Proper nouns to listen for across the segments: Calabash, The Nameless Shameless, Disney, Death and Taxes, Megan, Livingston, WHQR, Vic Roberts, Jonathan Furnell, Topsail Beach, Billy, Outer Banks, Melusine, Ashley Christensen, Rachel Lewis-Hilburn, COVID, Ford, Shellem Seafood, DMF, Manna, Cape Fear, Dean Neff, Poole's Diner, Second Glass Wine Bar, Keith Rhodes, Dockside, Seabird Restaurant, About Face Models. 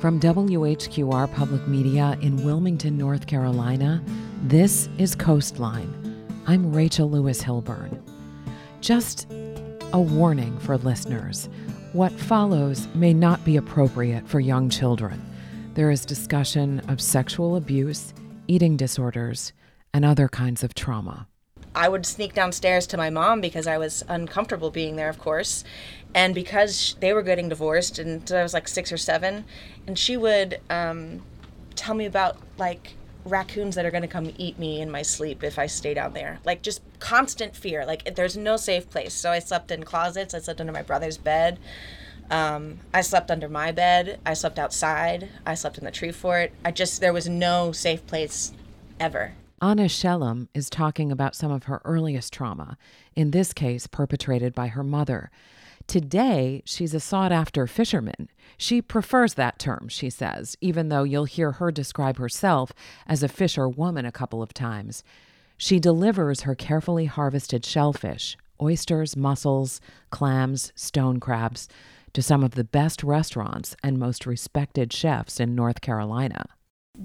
From WHQR Public Media in Wilmington, North Carolina, this is Coastline. I'm Rachel Lewis-Hilburn. Just a warning for listeners. What follows may not be appropriate for young children. There is discussion of sexual abuse, eating disorders, and other kinds of trauma. I would sneak downstairs to my mom because I was uncomfortable being there, of course, and because they were getting divorced, and I was like 6 or 7, and she would tell me about, like, raccoons that are going to come eat me in my sleep if I stay down there. Like, just constant fear. Like, there's no safe place. So I slept in closets. I slept under my brother's bed. I slept under my bed. I slept outside. I slept in the tree fort. There was no safe place ever. Anna Shellem is talking about some of her earliest trauma, in this case perpetrated by her mother. Today, she's a sought-after fisherman. She prefers that term, she says, even though you'll hear her describe herself as a fisherwoman a couple of times. She delivers her carefully harvested shellfish, oysters, mussels, clams, stone crabs, to some of the best restaurants and most respected chefs in North Carolina.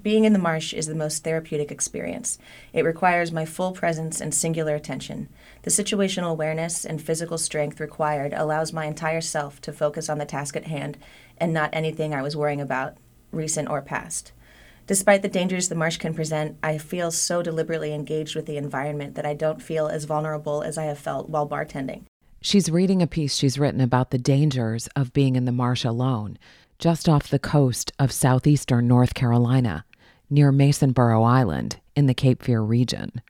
Being in the marsh is the most therapeutic experience. It requires my full presence and singular attention. The situational awareness and physical strength required allows my entire self to focus on the task at hand and not anything I was worrying about, recent or past. Despite the dangers the marsh can present, I feel so deliberately engaged with the environment that I don't feel as vulnerable as I have felt while bartending. She's reading a piece she's written about the dangers of being in the marsh alone, just off the coast of southeastern North Carolina, near Masonboro Island in the Cape Fear region.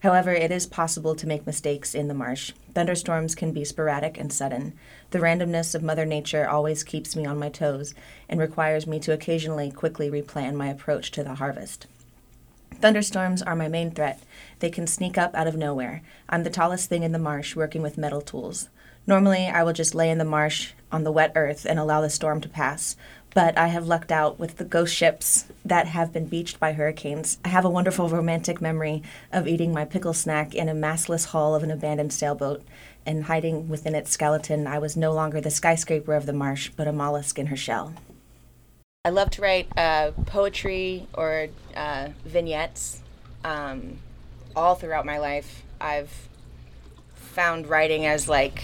However, it is possible to make mistakes in the marsh. Thunderstorms can be sporadic and sudden. The randomness of Mother Nature always keeps me on my toes and requires me to occasionally quickly replan my approach to the harvest. Thunderstorms are my main threat. They can sneak up out of nowhere. I'm the tallest thing in the marsh, working with metal tools. Normally, I will just lay in the marsh on the wet earth and allow the storm to pass, but I have lucked out with the ghost ships that have been beached by hurricanes. I have a wonderful romantic memory of eating my pickle snack in a mastless hull of an abandoned sailboat and hiding within its skeleton. I was no longer the skyscraper of the marsh, but a mollusk in her shell. I love to write poetry or vignettes all throughout my life. I've found writing as kind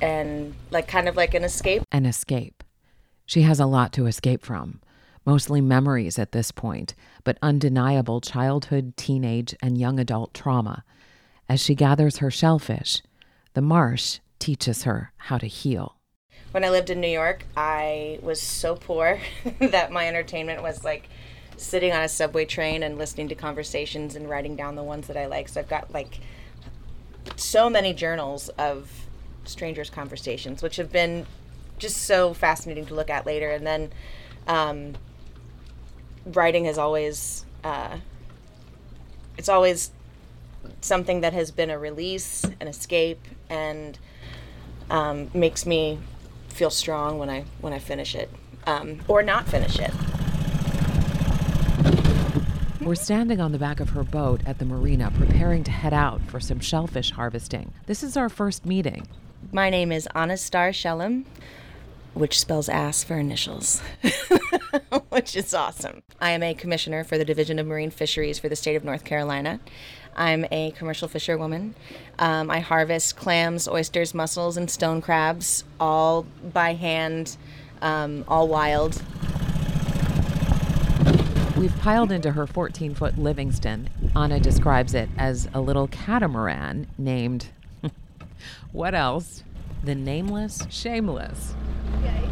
of like an escape. An escape. She has a lot to escape from, mostly memories at this point, but undeniable childhood, teenage, and young adult trauma. As she gathers her shellfish, the marsh teaches her how to heal. When I lived in New York, I was so poor that my entertainment was like sitting on a subway train and listening to conversations and writing down the ones that I like. So I've got like so many journals of strangers' conversations, which have been just so fascinating to look at later. And then writing has always, it's always something that has been a release, an escape, and makes me feel strong when I finish it, or not finish it. We're standing on the back of her boat at the marina, preparing to head out for some shellfish harvesting. This is our first meeting. My name is Anna Star Shellem, which spells ass for initials, which is awesome. I am a commissioner for the Division of Marine Fisheries for the state of North Carolina. I'm a commercial fisherwoman. I harvest clams, oysters, mussels, and stone crabs, all by hand, all wild. We've piled into her 14-foot Livingston. Anna describes it as a little catamaran named, what else? The Nameless Shameless. Okay.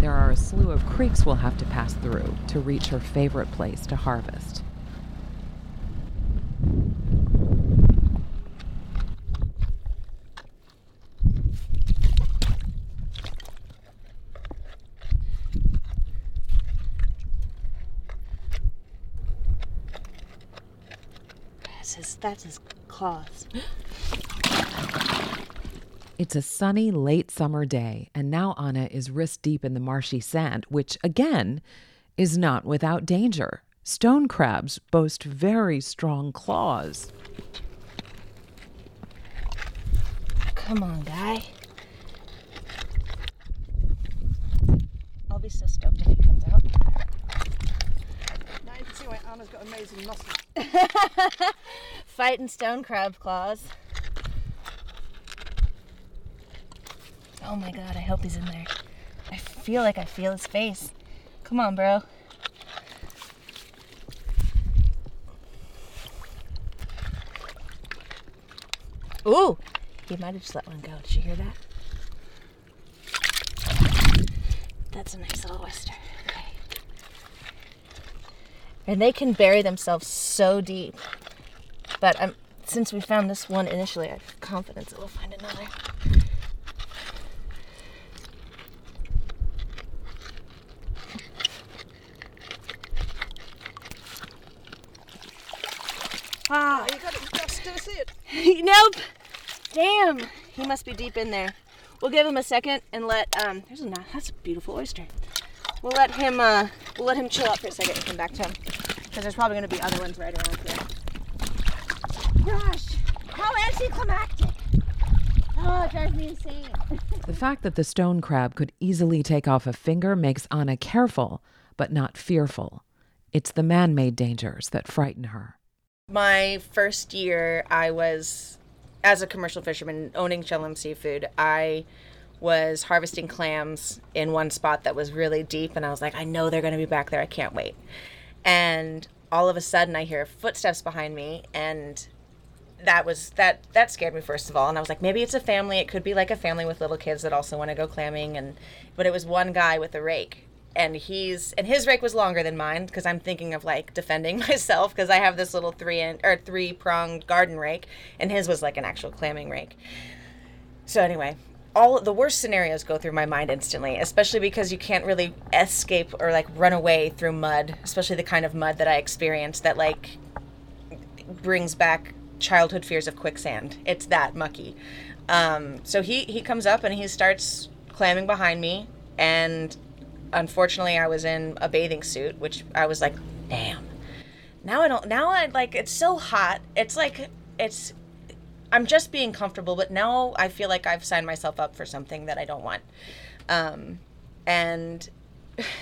There are a slew of creeks we'll have to pass through to reach her favorite place to harvest. That's his claws. It's a sunny late summer day, and now Anna is wrist deep in the marshy sand, which again is not without danger. Stone crabs boast very strong claws. Come on, guy. I'll be so stoked when he comes out. Now you can see why Anna's got amazing muscles. Fighting stone crab claws. Oh my God, I hope he's in there. I feel like I feel his face. Come on, bro. Ooh, he might have just let one go. Did you hear that? That's a nice little oyster. Okay. And they can bury themselves so deep. But since we found this one initially, I have confidence that we'll find another. Ah, oh, you got it. You got to see it. Nope. Damn. He must be deep in there. We'll give him a second and let there's a that's a beautiful oyster. We'll let him chill out for a second and come back to him, because there's probably going to be other ones right around here. Gosh, how anticlimactic! Oh, it drives me insane. The fact that the stone crab could easily take off a finger makes Anna careful, but not fearful. It's the man-made dangers that frighten her. My first year, I was, as a commercial fisherman owning Shellem Seafood, I was harvesting clams in one spot that was really deep, and I was like, I know they're going to be back there. I can't wait. And all of a sudden, I hear footsteps behind me, and that scared me, first of all. And I was like, maybe it's a family. It could be like a family with little kids that also want to go clamming. But it was one guy with a rake. And his rake was longer than mine, because I'm thinking of like defending myself, because I have this little three pronged garden rake, and his was like an actual clamming rake. So anyway, all the worst scenarios go through my mind instantly, especially because you can't really escape or like run away through mud, especially the kind of mud that I experienced that like brings back childhood fears of quicksand. It's that mucky. So he comes up and he starts clamming behind me, and unfortunately, I was in a bathing suit, which I was like, damn. It's so hot. I'm just being comfortable, but now I feel like I've signed myself up for something that I don't want. And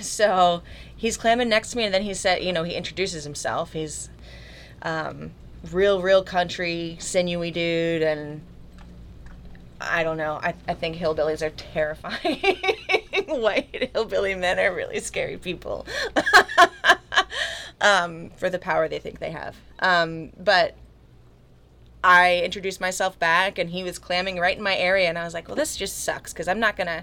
so he's clamming next to me, and then he said, he introduces himself. He's real country, sinewy dude, and I don't know. I think hillbillies are terrifying. White hillbilly men are really scary people for the power they think they have. But I introduced myself back, and he was clamming right in my area, and I was like, well, this just sucks, because I'm not going to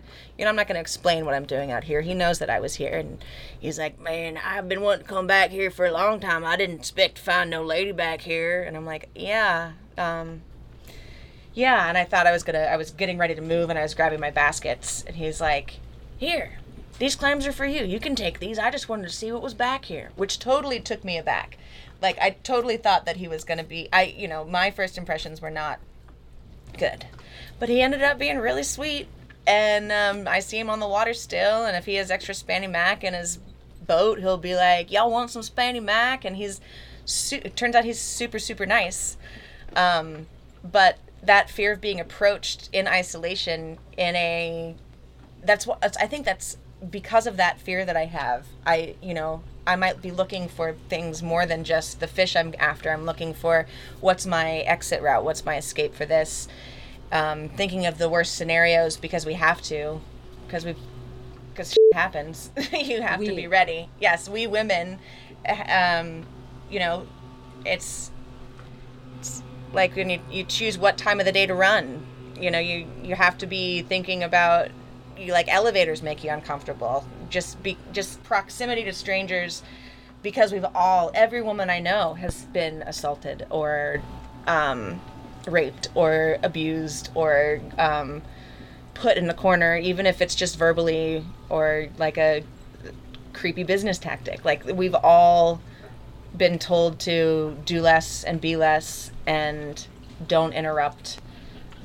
explain what I'm doing out here. He knows that I was here, and he's like, man, I've been wanting to come back here for a long time. I didn't expect to find no lady back here. And I'm like, yeah, and I thought I was getting ready to move, and I was grabbing my baskets, and he's like, here, these clams are for you. You can take these. I just wanted to see what was back here, which totally took me aback. Like, I totally thought that he was going to be, my first impressions were not good. But he ended up being really sweet, and I see him on the water still, and if he has extra Spanny Mac in his boat, he'll be like, y'all want some Spanny Mac? And it turns out he's super, super nice. But that fear of being approached in isolation I think that's because of that fear that I have. I might be looking for things more than just the fish I'm after. I'm looking for what's my exit route, what's my escape for this. Thinking of the worst scenarios because we have to, because shit happens. You have to be ready. Yes, we women, it's like when you choose what time of the day to run. You have to be thinking about. Elevators make you uncomfortable. Just proximity to strangers, because every woman I know has been assaulted or raped or abused or put in the corner, even if it's just verbally or like a creepy business tactic. Like, we've all been told to do less and be less and don't interrupt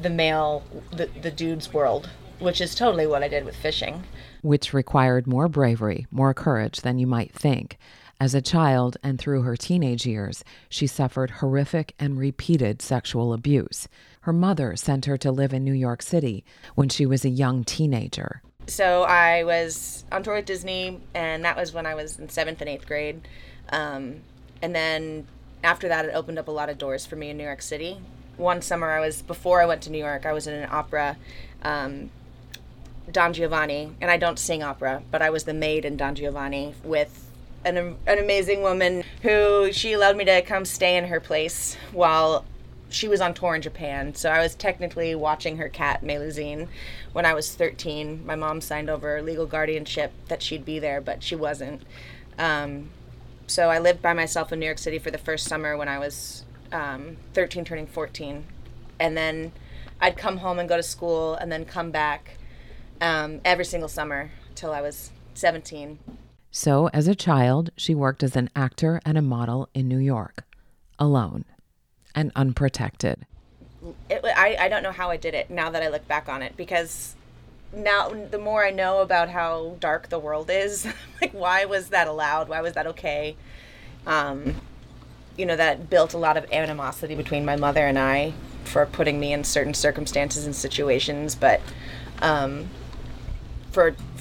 the male, the dude's world, which is totally what I did with fishing. Which required more bravery, more courage than you might think. As a child and through her teenage years, she suffered horrific and repeated sexual abuse. Her mother sent her to live in New York City when she was a young teenager. So I was on tour with Disney, and that was when I was in 7th and 8th grade. And then after that, it opened up a lot of doors for me in New York City. One summer, before I went to New York, I was in an opera, Don Giovanni, and I don't sing opera, but I was the maid in Don Giovanni with an amazing woman who she allowed me to come stay in her place while she was on tour in Japan. So I was technically watching her cat, Melusine, when I was 13. My mom signed over legal guardianship that she'd be there, but she wasn't. So I lived by myself in New York City for the first summer when I was 13, turning 14. And then I'd come home and go to school and then come back every single summer till I was 17. So, as a child, she worked as an actor and a model in New York, alone and unprotected. I don't know how I did it now that I look back on it, because now the more I know about how dark the world is, like, why was that allowed? Why was that okay? That built a lot of animosity between my mother and I for putting me in certain circumstances and situations, but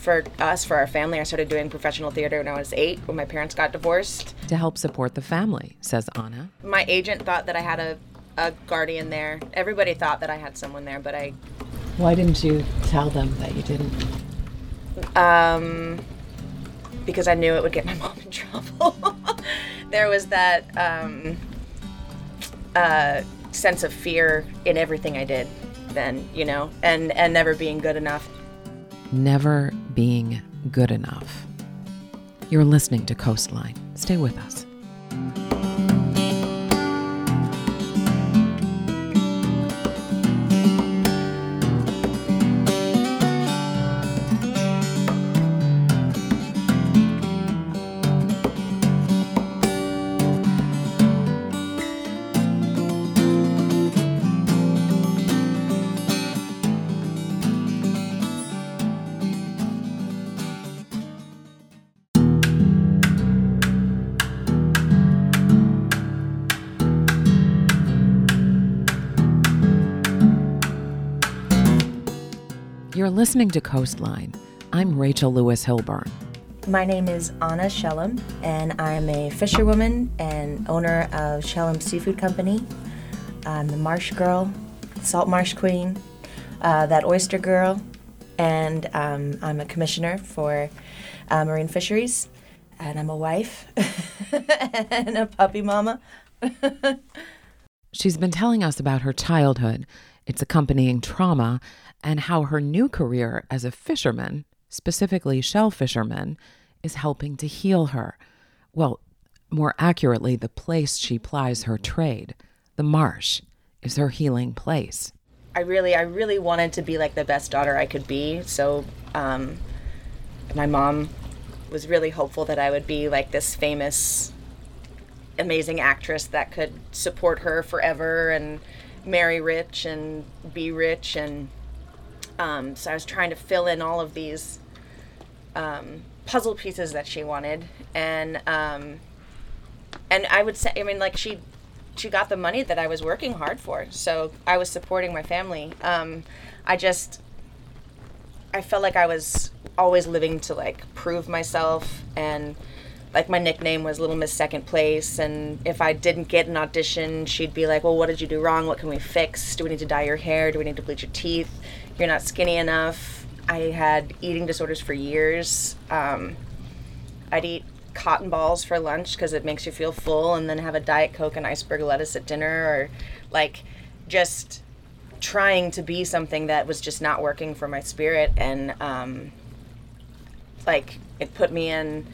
for our family, I started doing professional theater when I was 8, when my parents got divorced. To help support the family, says Anna. My agent thought that I had a guardian there. Everybody thought that I had someone there, but I... Why didn't you tell them that you didn't? Because I knew it would get my mom in trouble. There was that sense of fear in everything I did then, and never being good enough. Never being good enough. You're listening to Coastline. Stay with us. You're listening to Coastline. I'm Rachel Lewis-Hilburn. My name is Anna Star Shellem, and I'm a fisherwoman and owner of Shellem Seafood Company. I'm the marsh girl, salt marsh queen, that oyster girl, and I'm a commissioner for marine fisheries, and I'm a wife and a puppy mama. She's been telling us about her childhood, its accompanying trauma, and how her new career as a fisherman, specifically shell fisherman, is helping to heal her. Well, more accurately, the place she plies her trade, the marsh, is her healing place. I really wanted to be like the best daughter I could be. So my mom was really hopeful that I would be like this famous, amazing actress that could support her forever and marry rich and be rich, and so I was trying to fill in all of these puzzle pieces that she wanted, and I would say, she got the money that I was working hard for, so I was supporting my family. I felt like I was always living to like prove myself, and like my nickname was Little Miss Second Place, and if I didn't get an audition, she'd be like, well, what did you do wrong? What can we fix? Do we need to dye your hair? Do we need to bleach your teeth? You're not skinny enough. I had eating disorders for years. I'd eat cotton balls for lunch because it makes you feel full, and then have a Diet Coke and iceberg lettuce at dinner, or like just trying to be something that was just not working for my spirit. And it put me in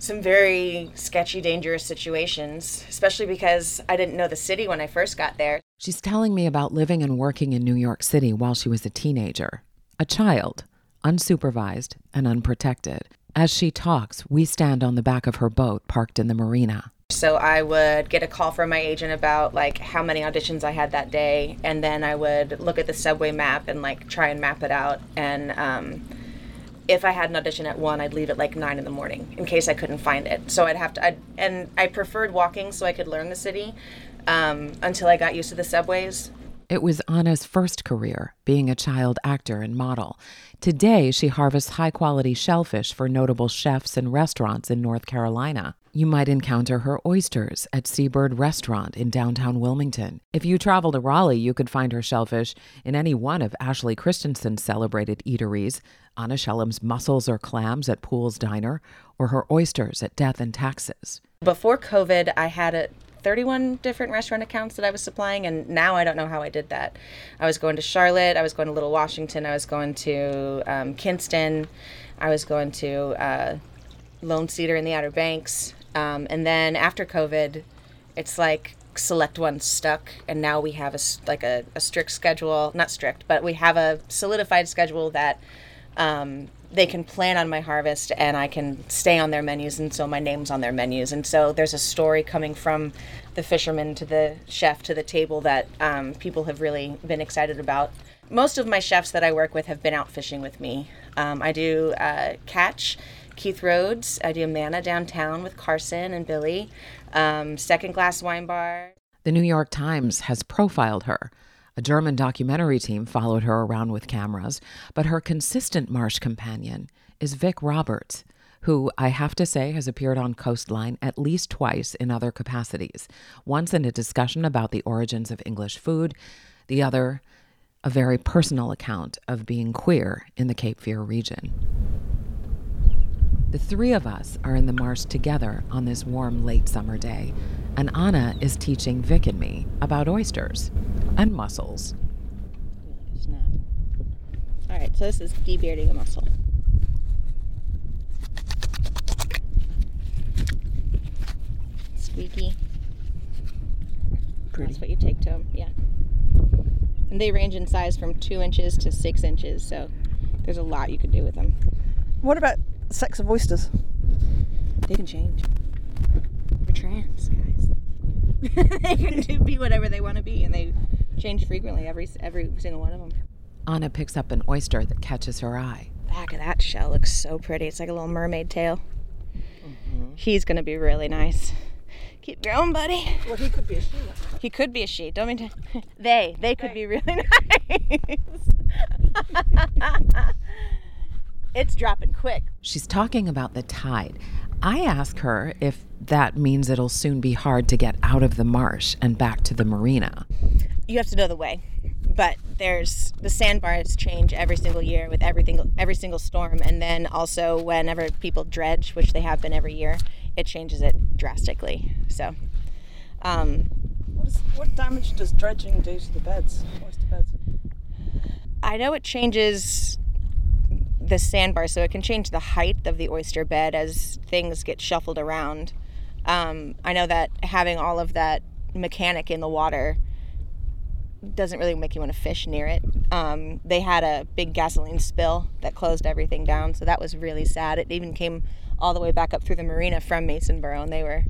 some very sketchy, dangerous situations, especially because I didn't know the city when I first got there. She's telling me about living and working in New York City while she was a teenager, a child, unsupervised and unprotected. As she talks, we stand on the back of her boat parked in the marina. So I would get a call from my agent about like how many auditions I had that day, and then I would look at the subway map and like try and map it out. And if I had an audition at 1, I'd leave at like 9 in the morning in case I couldn't find it. So I'd have to, and I preferred walking so I could learn the city until I got used to the subways. It was Anna's first career, being a child actor and model. Today, she harvests high-quality shellfish for notable chefs and restaurants in North Carolina. You might encounter her oysters at Seabird Restaurant in downtown Wilmington. If you travel to Raleigh, you could find her shellfish in any one of Ashley Christensen's celebrated eateries, Anna Shellem's mussels or clams at Poole's Diner, or her oysters at Death and Taxes. Before COVID, I had a 31 different restaurant accounts that I was supplying, and now I don't know how I did that. I was going to Charlotte, I was going to Little Washington, I was going to Kinston, I was going to Lone Cedar in the Outer Banks, and then after COVID, it's like select one stuck, and now we have a strict schedule, not strict, but we have a solidified schedule that they can plan on my harvest, and I can stay on their menus, and so my name's on their menus. And so there's a story coming from the fisherman to the chef to the table that people have really been excited about. Most of my chefs that I work with have been out fishing with me. I do catch, Keith Rhodes. I do Manna downtown with Carson and Billy, Second Glass Wine Bar. The New York Times has profiled her. A German documentary team followed her around with cameras, but her consistent marsh companion is Vic Roberts, who, I have to say, has appeared on Coastline at least twice in other capacities, once in a discussion about the origins of English food, the other a very personal account of being queer in the Cape Fear region. The three of us are in the marsh together on this warm late summer day, and Anna is teaching Vic and me about oysters and mussels. All right, so this is debearding a mussel. Squeaky. Pretty. That's what you take to them, yeah. And they range in size from 2 inches to 6 inches, so there's a lot you can do with them. What about sex of oysters? They can change. We're trans, guys. They can be whatever they want to be, and they change frequently, every single one of them. Anna picks up an oyster that catches her eye. Back of that shell looks so pretty. It's like a little mermaid tail. Mm-hmm. He's going to be really nice. Keep going, buddy. Well, he could be a she. He could be a she. Don't mean to... They could be really nice. It's dropping quick. She's talking about the tide. I ask her if that means it'll soon be hard to get out of the marsh and back to the marina. You have to know the way, but there's the sandbars change every single year with every single storm, and then also whenever people dredge, which they have been every year, it changes it drastically. So, what damage does dredging do to the beds? Oyster beds? I know it changes the sandbar, so it can change the height of the oyster bed as things get shuffled around. I know that having all of that mechanic in the water doesn't really make you want to fish near it. They had a big gasoline spill that closed everything down, so that was really sad. It even came all the way back up through the marina from Masonboro, and they were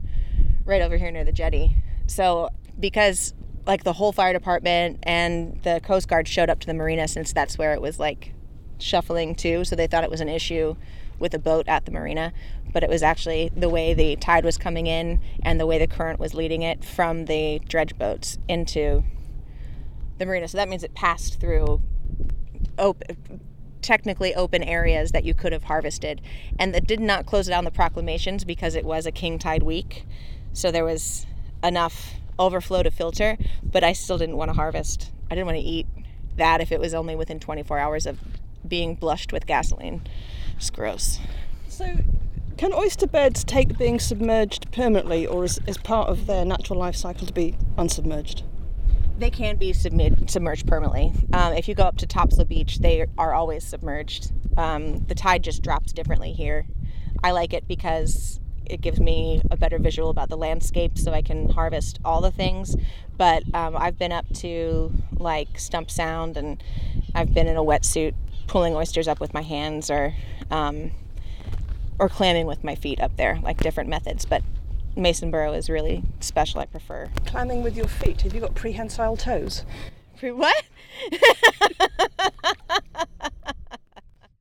right over here near the jetty. So because like the whole fire department and the Coast Guard showed up to the marina, since that's where it was like shuffling too, so they thought it was an issue with a boat at the marina, but it was actually the way the tide was coming in and the way the current was leading it from the dredge boats into the marina. So that means it passed through technically open areas that you could have harvested, and that did not close down the proclamations because it was a king tide week, so there was enough overflow to filter, but I still didn't want to harvest. I didn't want to eat that if it was only within 24 hours of being blushed with gasoline. It's gross. So can oyster beds take being submerged permanently, or is part of their natural life cycle to be unsubmerged? They can be submerged permanently. If you go up to Topsail Beach, they are always submerged. The tide just drops differently here. I like it because it gives me a better visual about the landscape, so I can harvest all the things. But I've been up to like Stump Sound, and I've been in a wetsuit pulling oysters up with my hands, or clamming with my feet up there, like different methods. But Masonboro is really special. I prefer. Climbing with your feet. Have you got prehensile toes? What?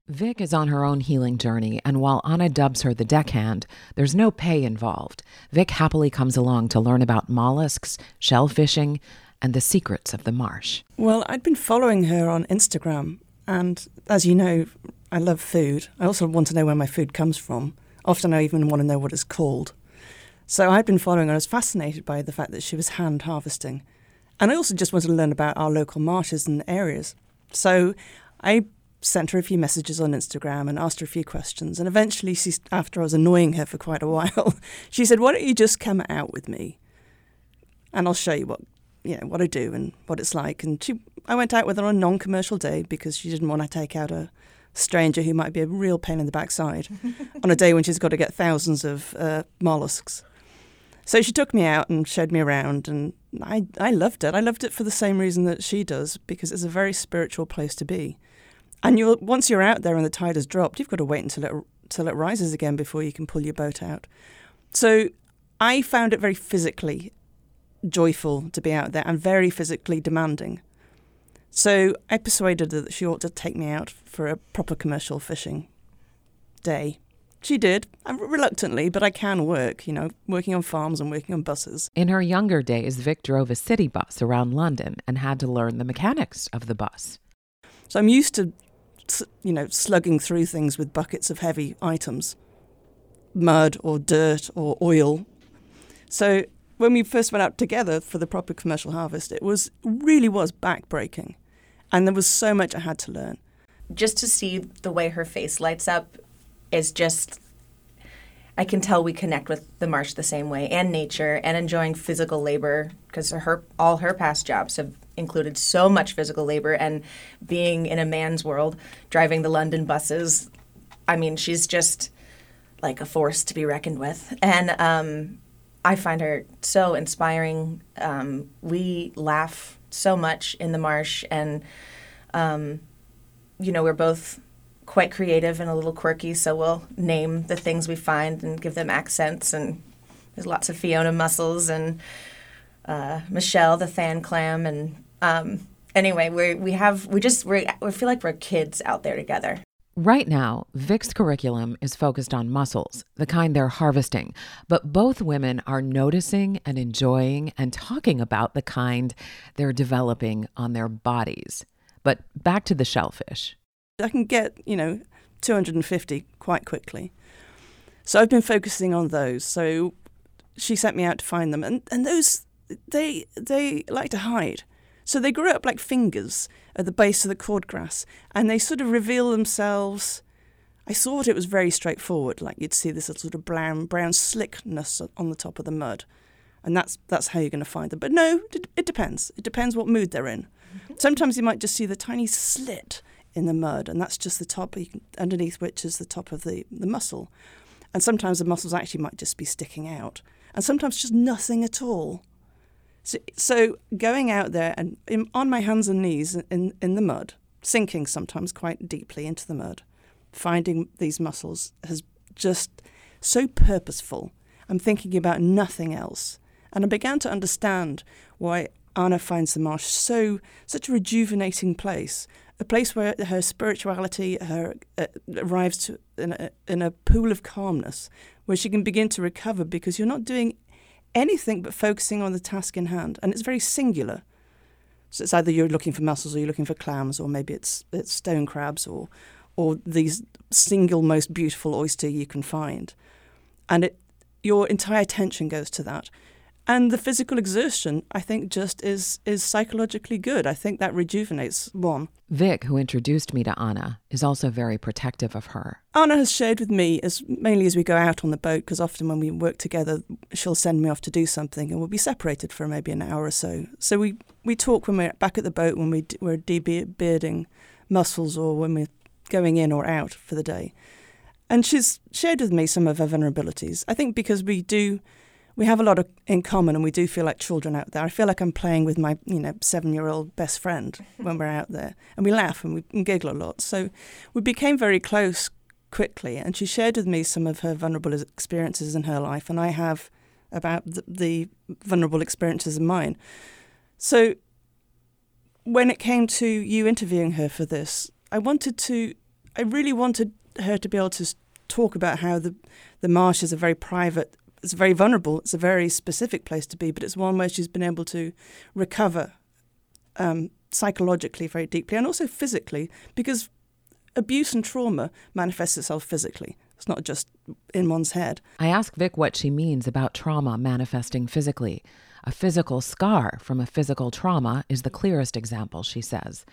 Vic is on her own healing journey, and while Anna dubs her the deckhand, there's no pay involved. Vic happily comes along to learn about mollusks, shell fishing, and the secrets of the marsh. Well, I'd been following her on Instagram, and as you know, I love food. I also want to know where my food comes from. Often I even want to know what it's called. So I'd been following her. I was fascinated by the fact that she was hand harvesting. And I also just wanted to learn about our local marshes and areas. So I sent her a few messages on Instagram and asked her a few questions. And eventually, she, after I was annoying her for quite a while, she said, why don't you just come out with me? And I'll show you what I do and what it's like. And I went out with her on a non-commercial day because she didn't want to take out a stranger who might be a real pain in the backside on a day when she's got to get thousands of mollusks. So she took me out and showed me around, and I loved it. I loved it for the same reason that she does, because it's a very spiritual place to be. And once you're out there and the tide has dropped, you've got to wait until it rises again before you can pull your boat out. So I found it very physically joyful to be out there and very physically demanding. So I persuaded her that she ought to take me out for a proper commercial fishing day. She did, reluctantly, but I can work, working on farms and working on buses. In her younger days, Vic drove a city bus around London and had to learn the mechanics of the bus. So I'm used to, slugging through things with buckets of heavy items, mud or dirt or oil. So when we first went out together for the proper commercial harvest, it really was backbreaking. And there was so much I had to learn. Just to see the way her face lights up is just, I can tell we connect with the marsh the same way, and nature, and enjoying physical labor, because all her past jobs have included so much physical labor, and being in a man's world, driving the London buses. I mean, she's just like a force to be reckoned with. And I find her so inspiring. We laugh so much in the marsh, and, we're both quite creative and a little quirky, so we'll name the things we find and give them accents, and there's lots of Fiona mussels and Michelle the fan clam, and anyway, we feel like we're kids out there together. Right now, Vic's curriculum is focused on mussels, the kind they're harvesting, but both women are noticing and enjoying and talking about the kind they're developing on their bodies. But back to the shellfish. I can get, 250 quite quickly. So I've been focusing on those. So she sent me out to find them. And those, they like to hide. So they grow up like fingers at the base of the cordgrass. And they sort of reveal themselves. I thought it was very straightforward. Like you'd see this sort of brown slickness on the top of the mud. And that's how you're going to find them. But no, it depends. It depends what mood they're in. Mm-hmm. Sometimes you might just see the tiny slit in the mud, and that's just the top, underneath which is the top of the mussel. And sometimes the mussels actually might just be sticking out, and sometimes just nothing at all. So going out there and on my hands and knees in the mud, sinking sometimes quite deeply into the mud, finding these mussels is just so purposeful. I'm thinking about nothing else. And I began to understand why Anna finds the marsh such a rejuvenating place, a place where her spirituality arrives to in a pool of calmness, where she can begin to recover, because you're not doing anything but focusing on the task in hand, and it's very singular. So it's either you're looking for mussels, or you're looking for clams, or maybe it's stone crabs, or the single most beautiful oyster you can find, and your entire attention goes to that. And the physical exertion, I think, just is psychologically good. I think that rejuvenates one. Vic, who introduced me to Anna, is also very protective of her. Anna has shared with me, mainly as we go out on the boat, because often when we work together, she'll send me off to do something, and we'll be separated for maybe an hour or so. So we talk when we're back at the boat, when we're de-bearding mussels, or when we're going in or out for the day. And she's shared with me some of her vulnerabilities. I think because we have a lot in common, and we do feel like children out there. I feel like I'm playing with my, 7-year-old best friend when we're out there. And we laugh and we giggle a lot. So we became very close quickly. And she shared with me some of her vulnerable experiences in her life. And I have about the vulnerable experiences of mine. So when it came to you interviewing her for this, I really wanted her to be able to talk about how the marsh is a very private, it's very vulnerable, it's a very specific place to be, but it's one where she's been able to recover psychologically very deeply, and also physically, because abuse and trauma manifests itself physically. It's not just in one's head. I ask Vic what she means about trauma manifesting physically. A physical scar from a physical trauma is the clearest example, she says.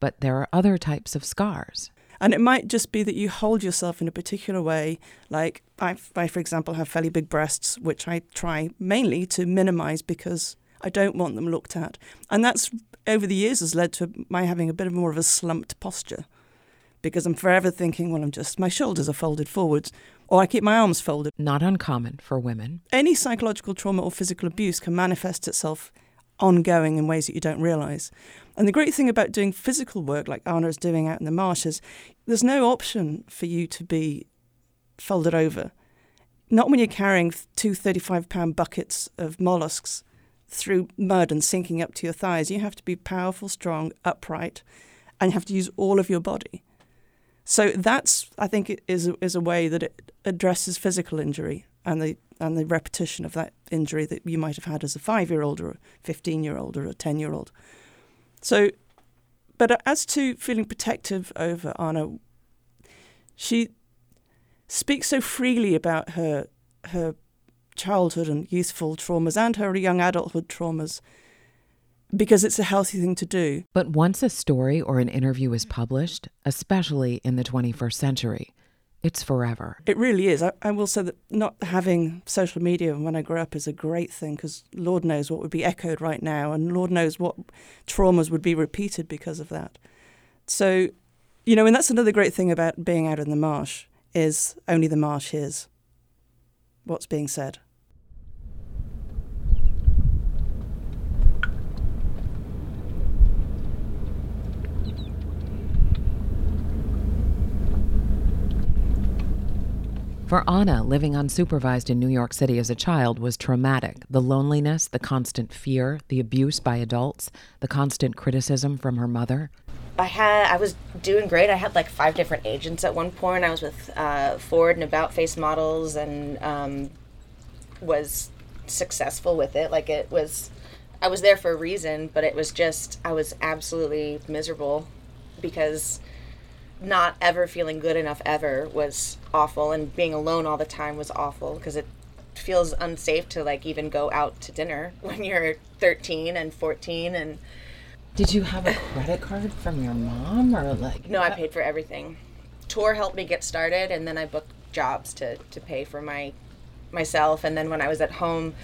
But there are other types of scars. And it might just be that you hold yourself in a particular way. Like I, for example, have fairly big breasts, which I try mainly to minimize because I don't want them looked at. And that's, over the years, has led to my having a bit more of a slumped posture. Because I'm forever thinking, well, my shoulders are folded forwards, or I keep my arms folded. Not uncommon for women. Any psychological trauma or physical abuse can manifest itself ongoing in ways that you don't realise. And the great thing about doing physical work like Anna is doing out in the marsh is there's no option for you to be folded over. Not when you're carrying two 35-pound buckets of mollusks through mud and sinking up to your thighs. You have to be powerful, strong, upright, and you have to use all of your body. So that's, I think, it is a way that it addresses physical injury and the repetition of that injury that you might have had as a 5-year-old or a 15-year-old or a 10-year-old. So, but as to feeling protective over Anna, she speaks so freely about her childhood and youthful traumas and her young adulthood traumas, because it's a healthy thing to do. But once a story or an interview is published, especially in the 21st century, it's forever. It really is. I will say that not having social media when I grew up is a great thing, because Lord knows what would be echoed right now, and Lord knows what traumas would be repeated because of that. So, and that's another great thing about being out in the marsh, is only the marsh hears what's being said. For Anna, living unsupervised in New York City as a child was traumatic. The loneliness, the constant fear, the abuse by adults, the constant criticism from her mother. I was doing great. I had like 5 different agents at one point. I was with Ford and About Face Models, and was successful with it. Like, I was there for a reason, but it was just, I was absolutely miserable, because not ever feeling good enough ever was awful, and being alone all the time was awful, because it feels unsafe to like even go out to dinner when you're 13 and 14. And did you have a credit card from your mom, or like? No, I paid for everything. Tour helped me get started, and then I booked jobs to pay for myself. And then when I was at home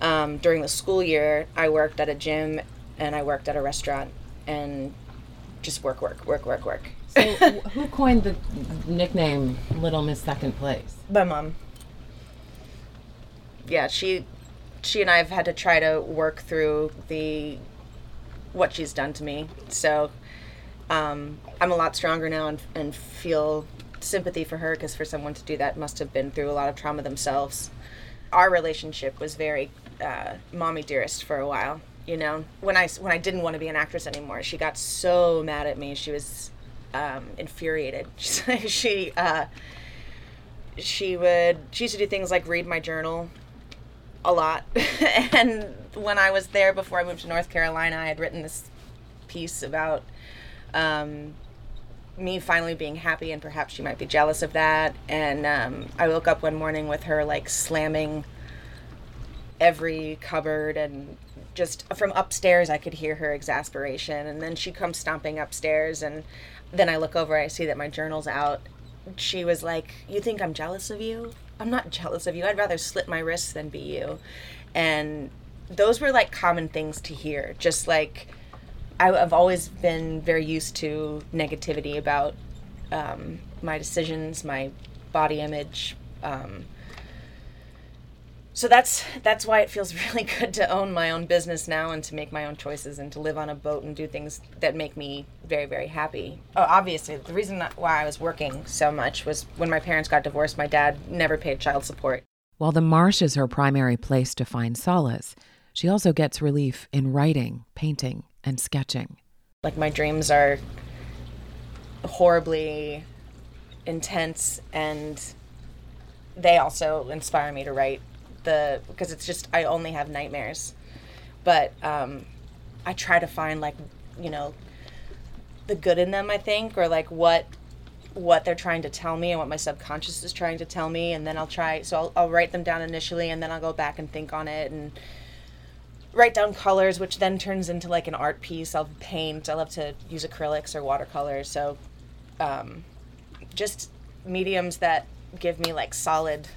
during the school year, I worked at a gym and I worked at a restaurant, and just work. So who coined the nickname Little Miss Second Place? My mom. Yeah, she and I have had to try to work through what she's done to me. So I'm a lot stronger now and feel sympathy for her, because for someone to do that must have been through a lot of trauma themselves. Our relationship was very mommy dearest for a while. When I didn't want to be an actress anymore, she got so mad at me. She was infuriated. She used to do things like read my journal a lot. And when I was there, before I moved to North Carolina, I had written this piece about me finally being happy, and perhaps she might be jealous of that. And I woke up one morning with her like slamming every cupboard, and just from upstairs I could hear her exasperation. And then she comes stomping upstairs, and then I look over, I see that my journal's out. She was like, "You think I'm jealous of you? I'm not jealous of you. I'd rather slit my wrists than be you." And those were like common things to hear. Just like, I've always been very used to negativity about my decisions, my body image. So that's why it feels really good to own my own business now, and to make my own choices, and to live on a boat and do things that make me very, very happy. Oh, obviously, the reason why I was working so much was when my parents got divorced, my dad never paid child support. While the marsh is her primary place to find solace, she also gets relief in writing, painting, and sketching. Like, my dreams are horribly intense, and they also inspire me to write because it's just, I only have nightmares. But I try to find, like, you know, the good in them, I think, or like what they're trying to tell me and what my subconscious is trying to tell me. And then I'll write them down initially, and then I'll go back and think on it and write down colors, which then turns into like an art piece. I'll paint. I love to use acrylics or watercolors. So just mediums that give me like solid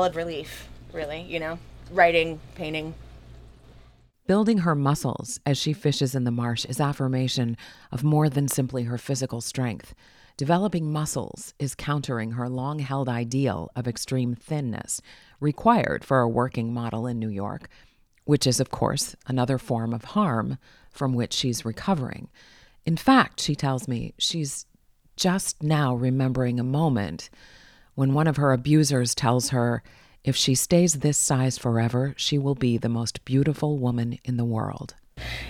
relief, really, you know, writing, painting. Building her muscles as she fishes in the marsh is affirmation of more than simply her physical strength. Developing muscles is countering her long-held ideal of extreme thinness, required for a working model in New York, which is, of course, another form of harm from which she's recovering. In fact, she tells me, she's just now remembering a moment when one of her abusers tells her, if she stays this size forever, she will be the most beautiful woman in the world.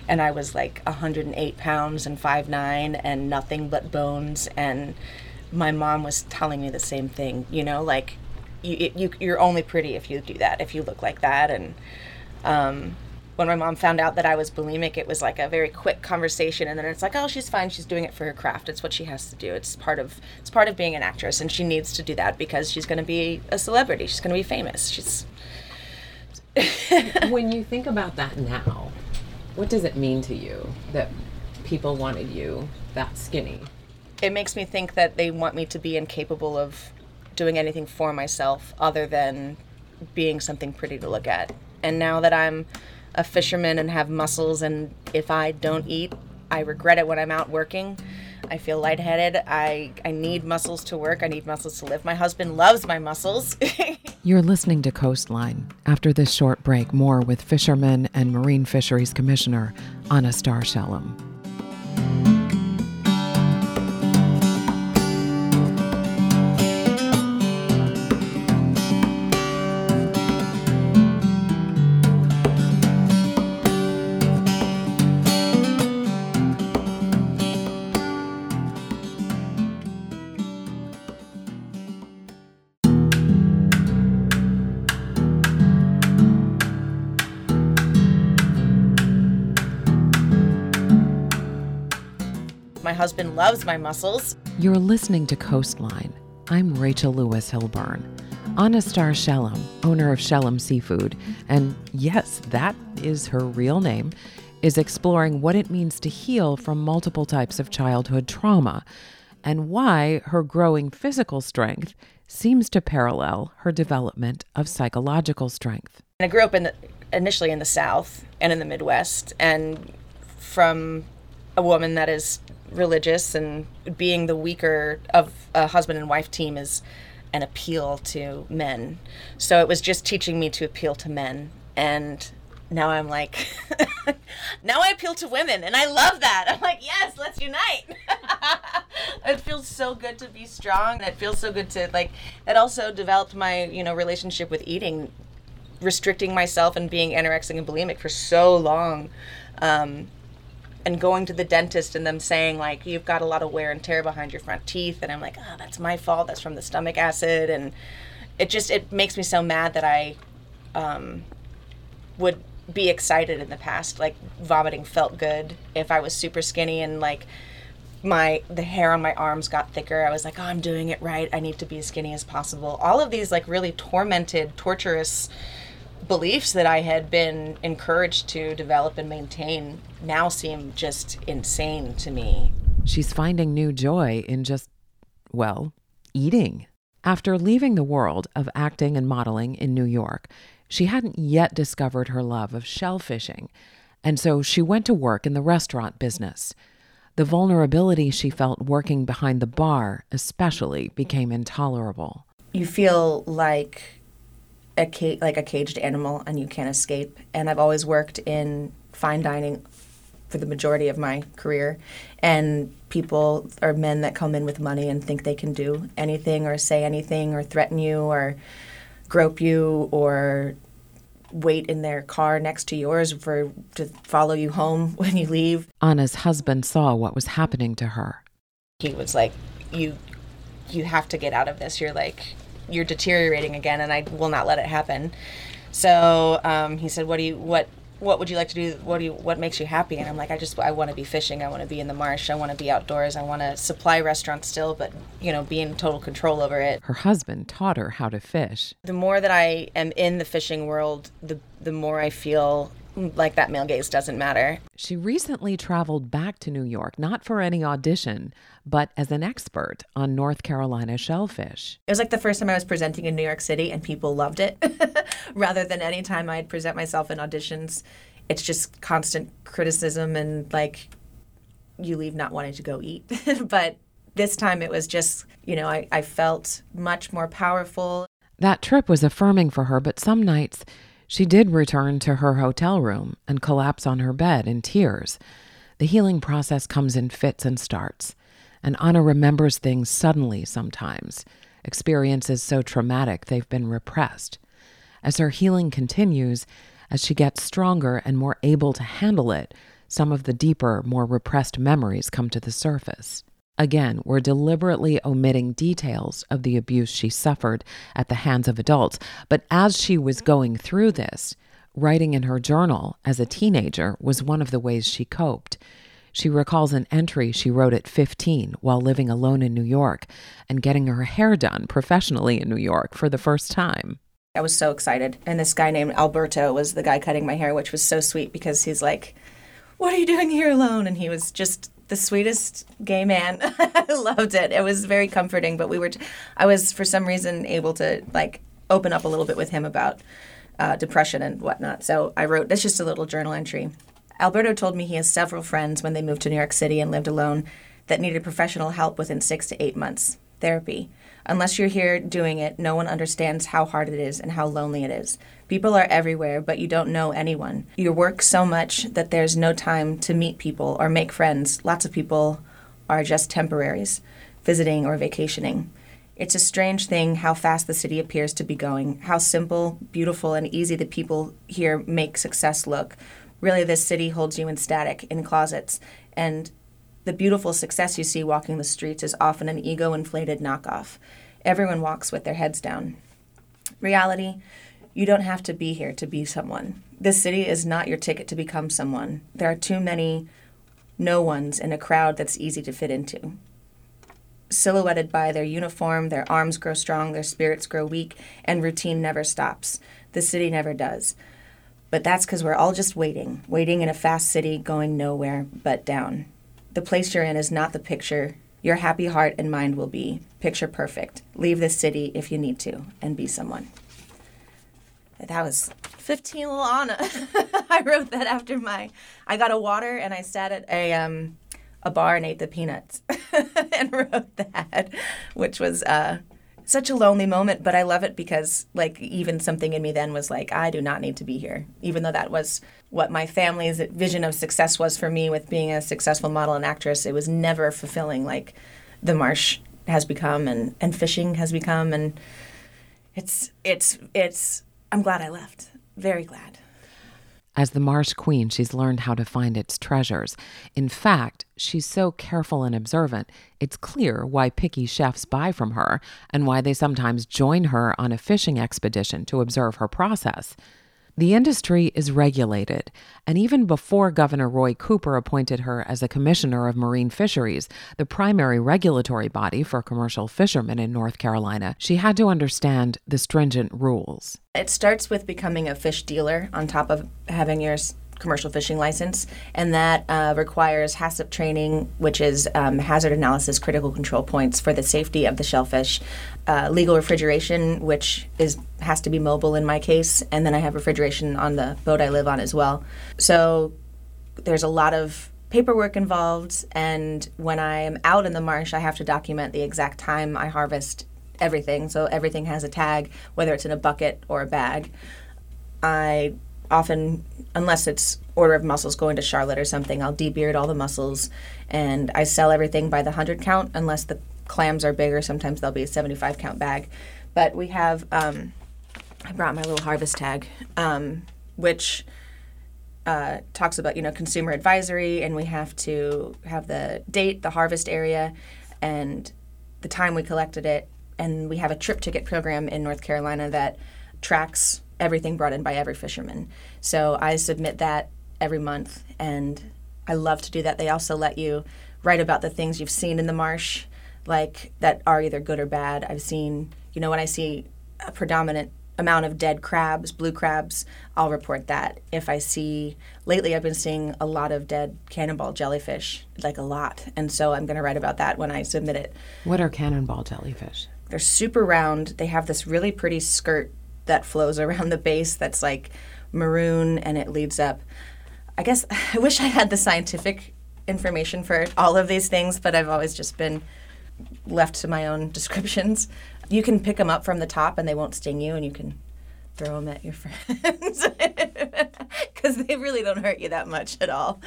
And I was like 108 pounds and 5'9" and nothing but bones. And my mom was telling me the same thing, you know, like you're only pretty if you do that, if you look like that. And when my mom found out that I was bulimic, it was like a very quick conversation. And then it's like, oh, she's fine. She's doing it for her craft. It's what she has to do. It's part of being an actress, and she needs to do that because she's going to be a celebrity. She's going to be famous. When you think about that now, what does it mean to you that people wanted you that skinny? It makes me think that they want me to be incapable of doing anything for myself other than being something pretty to look at. And now that I'm a fisherman and have muscles, and if I don't eat, I regret it when I'm out working. I feel lightheaded. I need muscles to work. I need muscles to live. My husband loves my muscles. You're listening to Coastline. After this short break, more with fisherman and Marine Fisheries Commissioner Anna Star Shellem. Husband loves my muscles. You're listening to Coastline. I'm Rachel Lewis-Hilburn. Anna Star Shellem, owner of Shellem Seafood, and yes, that is her real name, is exploring what it means to heal from multiple types of childhood trauma and why her growing physical strength seems to parallel her development of psychological strength. I grew up initially in the South and in the Midwest, and from a woman that is religious, and being the weaker of a husband and wife team is an appeal to men. So it was just teaching me to appeal to men. And now I'm like, now I appeal to women, and I love that. I'm like, yes, let's unite. It feels so good to be strong. It feels so good to, like, it also developed my, you know, relationship with eating, restricting myself and being anorexic and bulimic for so long. And going to the dentist and them saying, like, you've got a lot of wear and tear behind your front teeth. And I'm like, oh, that's my fault. That's from the stomach acid. And it makes me so mad that I would be excited in the past. Like, vomiting felt good. If I was super skinny and, like, the hair on my arms got thicker, I was like, oh, I'm doing it right. I need to be as skinny as possible. All of these, like, really tormented, torturous beliefs that I had been encouraged to develop and maintain now seem just insane to me. She's finding new joy in just, well, eating. After leaving the world of acting and modeling in New York, she hadn't yet discovered her love of shellfishing, and so she went to work in the restaurant business. The vulnerability she felt working behind the bar especially became intolerable. You feel like a caged animal, and you can't escape. And I've always worked in fine dining for the majority of my career. And people are men that come in with money and think they can do anything or say anything or threaten you or grope you or wait in their car next to yours to follow you home when you leave. Anna's husband saw what was happening to her. He was like, you have to get out of this. You're deteriorating again, and I will not let it happen. So he said, what would you like to do? What makes you happy? And I'm like, I want to be fishing. I want to be in the marsh. I want to be outdoors. I want to supply restaurants still, but, be in total control over it. Her husband taught her how to fish. The more that I am in the fishing world, the more I feel like that male gaze doesn't matter. She recently traveled back to New York, not for any audition, but as an expert on North Carolina shellfish. It was like the first time I was presenting in New York City and people loved it. Rather than any time I'd present myself in auditions, it's just constant criticism and you leave not wanting to go eat. But this time it was just, I felt much more powerful. That trip was affirming for her, but some nights she did return to her hotel room and collapse on her bed in tears. The healing process comes in fits and starts, and Anna remembers things suddenly sometimes, experiences so traumatic they've been repressed. As her healing continues, as she gets stronger and more able to handle it, some of the deeper, more repressed memories come to the surface. Again, we're deliberately omitting details of the abuse she suffered at the hands of adults. But as she was going through this, writing in her journal as a teenager was one of the ways she coped. She recalls an entry she wrote at 15 while living alone in New York and getting her hair done professionally in New York for the first time. I was so excited. And this guy named Alberto was the guy cutting my hair, which was so sweet because he's like, "What are you doing here alone?" And he was just the sweetest gay man. I loved it. It was very comforting, but I was for some reason able to open up a little bit with him about depression and whatnot. So I wrote, that's just a little journal entry. Alberto told me he has several friends when they moved to New York City and lived alone that needed professional help within 6 to 8 months. Therapy. Unless you're here doing it, no one understands how hard it is and how lonely it is. People are everywhere, but you don't know anyone. You work so much that there's no time to meet people or make friends. Lots of people are just temporaries, visiting or vacationing. It's a strange thing how fast the city appears to be going, how simple, beautiful, and easy the people here make success look. Really, this city holds you in static, in closets, and the beautiful success you see walking the streets is often an ego-inflated knockoff. Everyone walks with their heads down. Reality, you don't have to be here to be someone. This city is not your ticket to become someone. There are too many no-ones in a crowd that's easy to fit into. Silhouetted by their uniform, their arms grow strong, their spirits grow weak, and routine never stops. The city never does. But that's because we're all just waiting in a fast city going nowhere but down. The place you're in is not the picture. Your happy heart and mind will be picture perfect. Leave this city if you need to and be someone. That was 15 little Anna. I wrote that after I got a water and I sat at a bar and ate the peanuts and wrote that, which was such a lonely moment. But I love it because even something in me then was I do not need to be here, even though that was what my family's vision of success was for me with being a successful model and actress. It was never fulfilling the marsh has become and fishing has become. And I'm glad I left. Very glad. As the marsh queen, she's learned how to find its treasures. In fact, she's so careful and observant, it's clear why picky chefs buy from her and why they sometimes join her on a fishing expedition to observe her process. The industry is regulated, and even before Governor Roy Cooper appointed her as a commissioner of marine fisheries, the primary regulatory body for commercial fishermen in North Carolina, she had to understand the stringent rules. It starts with becoming a fish dealer on top of having your commercial fishing license, and that requires HACCP training, which is hazard analysis, critical control points for the safety of the shellfish, legal refrigeration, which has to be mobile in my case, and then I have refrigeration on the boat I live on as well. So there's a lot of paperwork involved, and when I'm out in the marsh, I have to document the exact time I harvest everything, so everything has a tag, whether it's in a bucket or a bag. I often, unless it's order of mussels going to Charlotte or something, I'll de-beard all the mussels, and I sell everything by the 100 count unless the clams are bigger. Sometimes they'll be a 75 count bag. But we have, I brought my little harvest tag, which talks about, consumer advisory, and we have to have the date, the harvest area, and the time we collected it. And we have a trip ticket program in North Carolina that tracks everything brought in by every fisherman. So I submit that every month, and I love to do that. They also let you write about the things you've seen in the marsh, like that are either good or bad. I've seen, when I see a predominant amount of dead crabs, blue crabs, I'll report that. If I see, lately I've been seeing a lot of dead cannonball jellyfish, like a lot. And so I'm going to write about that when I submit it. What are cannonball jellyfish? They're super round. They have this really pretty skirt that flows around the base that's like maroon, and it leads up. I guess I wish I had the scientific information for all of these things, but I've always just been left to my own descriptions. You can pick them up from the top and they won't sting you, and you can throw them at your friends because they really don't hurt you that much at all.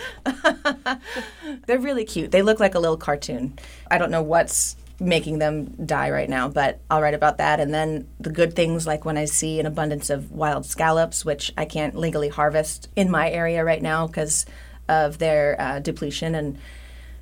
They're really cute. They look like a little cartoon. I don't know what's making them die right now, but I'll write about that. And then the good things, like when I see an abundance of wild scallops, which I can't legally harvest in my area right now because of their depletion. And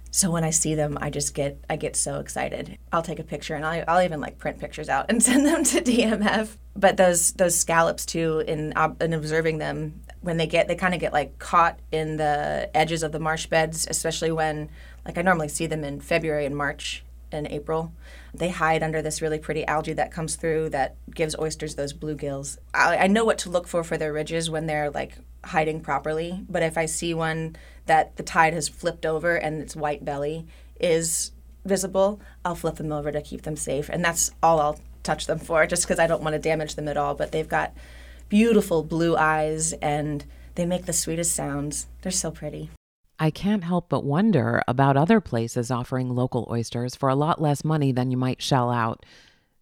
so when I see them, I get so excited. I'll take a picture, and I'll even like print pictures out and send them to DMF. But those scallops too, in observing them, when they kind of get like caught in the edges of the marsh beds, especially when, like, I normally see them in February and March and April. They hide under this really pretty algae that comes through that gives oysters those bluegills. I know what to look for their ridges when they're like hiding properly, but if I see one that the tide has flipped over and its white belly is visible, I'll flip them over to keep them safe. And that's all I'll touch them for, just because I don't want to damage them at all. But they've got beautiful blue eyes, and they make the sweetest sounds. They're so pretty. I can't help but wonder about other places offering local oysters for a lot less money than you might shell out.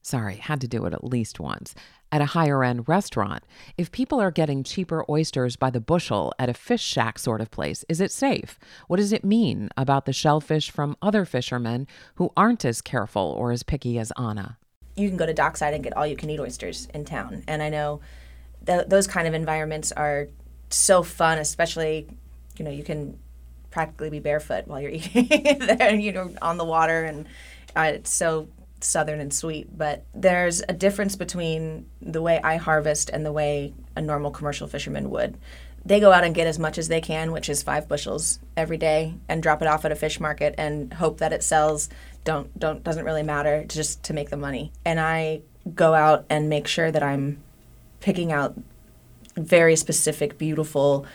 Sorry, had to do it at least once. At a higher-end restaurant, if people are getting cheaper oysters by the bushel at a fish shack sort of place, is it safe? What does it mean about the shellfish from other fishermen who aren't as careful or as picky as Anna? You can go to Dockside and get all-you-can-eat oysters in town. And I know those kind of environments are so fun, especially, you can practically be barefoot while you're eating there, on the water. And it's so southern and sweet. But there's a difference between the way I harvest and the way a normal commercial fisherman would. They go out and get as much as they can, which is 5 bushels every day, and drop it off at a fish market and hope that it sells. Doesn't really matter, just to make the money. And I go out and make sure that I'm picking out very specific, beautiful,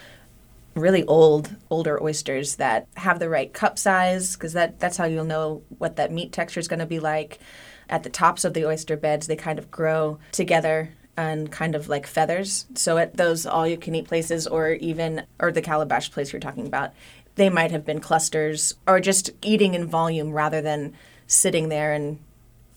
really older oysters that have the right cup size, because that's how you'll know what that meat texture is going to be like. At the tops of the oyster beds, they kind of grow together and kind of like feathers. So at those all-you-can-eat places, or the calabash place you're talking about, they might have been clusters, or just eating in volume rather than sitting there and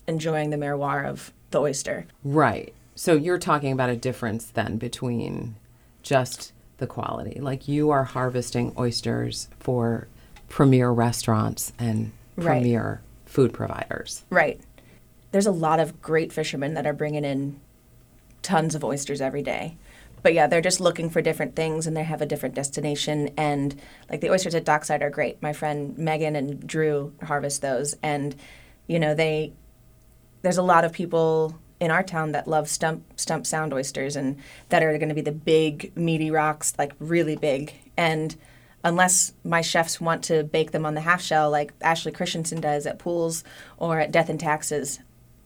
enjoying the miroir of the oyster. Right. So you're talking about a difference then between just the quality. Like, you are harvesting oysters for premier restaurants and premier food providers. Right. There's a lot of great fishermen that are bringing in tons of oysters every day. But yeah, they're just looking for different things, and they have a different destination. And like, the oysters at Dockside are great. My friend Megan and Drew harvest those. And, there's a lot of people in our town that love Stump Sound oysters, and that are going to be the big meaty rocks, like really big. And unless my chefs want to bake them on the half shell like Ashley Christensen does at Poole's or at Death and Taxes,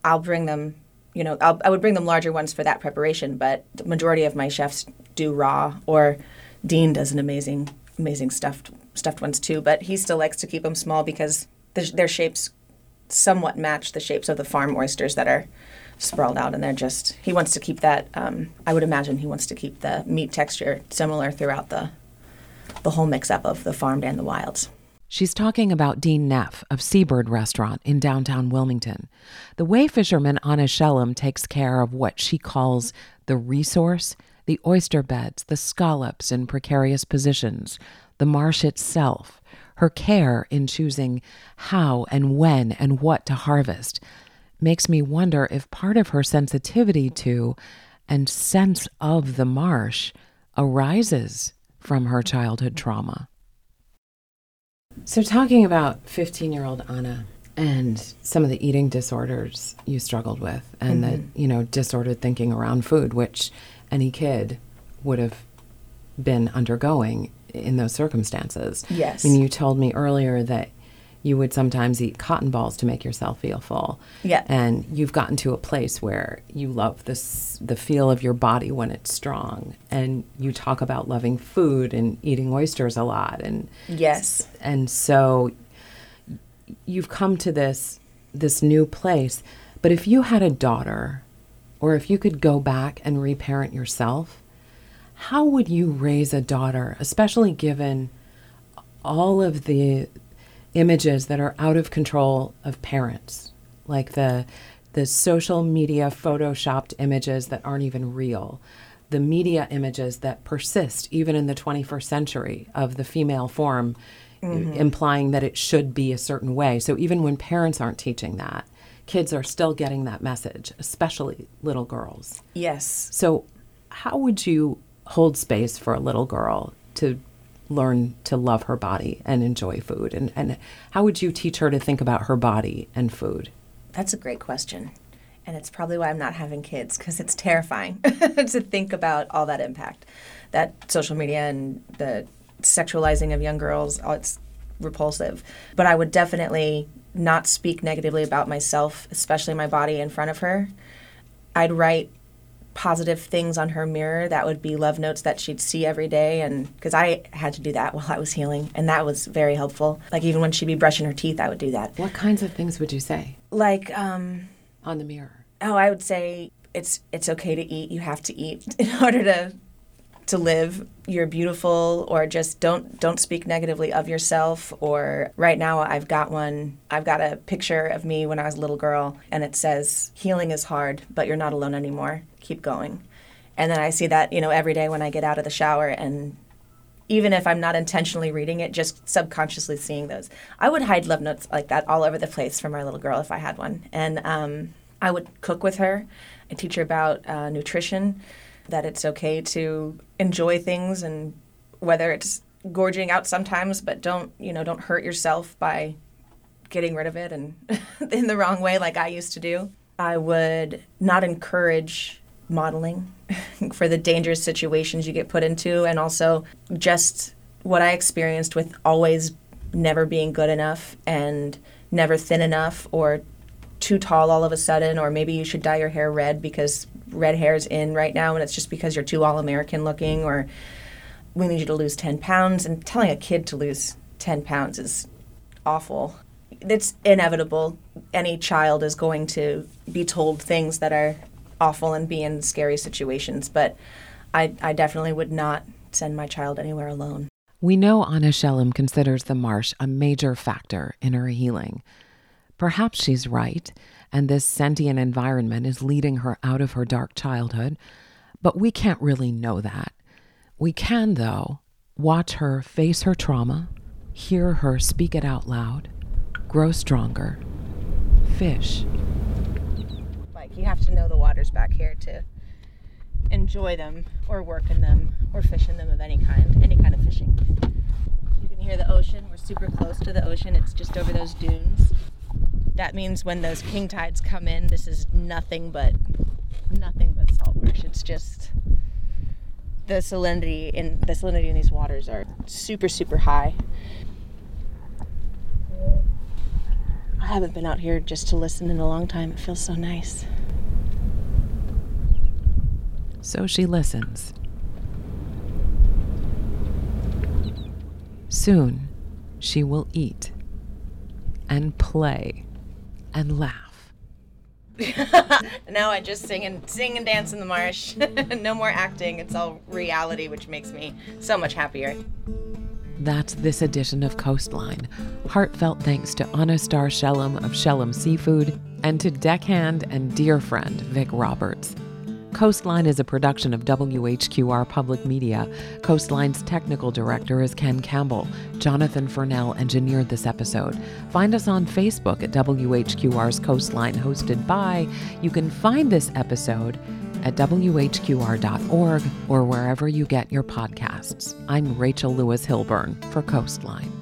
I'll bring them, I would bring them larger ones for that preparation, but the majority of my chefs do raw, or Dean does an amazing stuffed ones too, but he still likes to keep them small because their shapes somewhat match the shapes of the farm oysters that are sprawled out, and they're just, he wants to keep that, I would imagine he wants to keep the meat texture similar throughout the whole mix-up of the farmed and the wilds. She's talking about Dean Neff of Seabird Restaurant in downtown Wilmington. The way fisherman Anna Shellam takes care of what she calls the resource the oyster beds, the scallops in precarious positions, the marsh itself, her care in choosing how and when and what to harvest, makes me wonder if part of her sensitivity to and sense of the marsh arises from her childhood trauma. So talking about 15-year-old Anna and some of the eating disorders you struggled with and the, disordered thinking around food, which any kid would have been undergoing in those circumstances. Yes. I mean, you told me earlier that you would sometimes eat cotton balls to make yourself feel full. Yeah. And you've gotten to a place where you love the feel of your body when it's strong. And you talk about loving food and eating oysters a lot. And yes. And so you've come to this new place. But if you had a daughter, or if you could go back and reparent yourself, how would you raise a daughter, especially given all of the images that are out of control of parents, like the social media photoshopped images that aren't even real, the media images that persist even in the 21st century of the female form, implying that it should be a certain way. So even when parents aren't teaching that, kids are still getting that message, especially little girls. Yes. So how would you hold space for a little girl to learn to love her body and enjoy food? And how would you teach her to think about her body and food? That's a great question. And it's probably why I'm not having kids, because it's terrifying to think about all that impact. That social media and the sexualizing of young girls, it's repulsive. But I would definitely not speak negatively about myself, especially my body, in front of her. I'd write positive things on her mirror that would be love notes that she'd see every day, and because I had to do that while I was healing, and that was very helpful. Like, even when she'd be brushing her teeth, I would do that. What kinds of things would you say? Like, on the mirror. Oh, I would say it's okay to eat. You have to eat in order to live. You're beautiful. Or just don't speak negatively of yourself. Or right now I've got a picture of me when I was a little girl, and it says, healing is hard, but you're not alone anymore. Keep going. And then I see that, every day when I get out of the shower, and even if I'm not intentionally reading it, just subconsciously seeing those. I would hide love notes like that all over the place from my little girl if I had one. And I would cook with her and teach her about nutrition, that it's okay to enjoy things, and whether it's gorging out sometimes, but don't hurt yourself by getting rid of it and in the wrong way like I used to do. I would not encourage modeling for the dangerous situations you get put into, and also just what I experienced with always never being good enough and never thin enough or too tall all of a sudden, or maybe you should dye your hair red because red hair is in right now and it's just because you're too all-American looking, or we need you to lose 10 pounds. And telling a kid to lose 10 pounds is awful. It's inevitable. Any child is going to be told things that are awful and be in scary situations, but I definitely would not send my child anywhere alone. We know Anna Shellam considers the marsh a major factor in her healing. Perhaps she's right, and this sentient environment is leading her out of her dark childhood, but we can't really know that. We can, though, watch her face her trauma, hear her speak it out loud, grow stronger, fish. Like, you have to know the waters back here to enjoy them or work in them or fish in them of any kind of fishing. You can hear the ocean. We're super close to the ocean. It's just over those dunes. That means when those king tides come in, this is nothing but salt marsh. It's just the salinity in these waters are super, super high. I haven't been out here just to listen in a long time. It feels so nice. So she listens. Soon, she will eat and play. And laugh. Now I just sing and dance in the marsh. No more acting. It's all reality, which makes me so much happier. That's this edition of Coastline. Heartfelt thanks to Anna Star Shellem of Shellem Seafood and to deckhand and dear friend Vic Roberts. Coastline is a production of WHQR Public Media. Coastline's technical director is Ken Campbell. Jonathan Furnell engineered this episode. Find us on Facebook at WHQR's Coastline, hosted by. You can find this episode at whqr.org or wherever you get your podcasts. I'm Rachel Lewis-Hilburn for Coastline.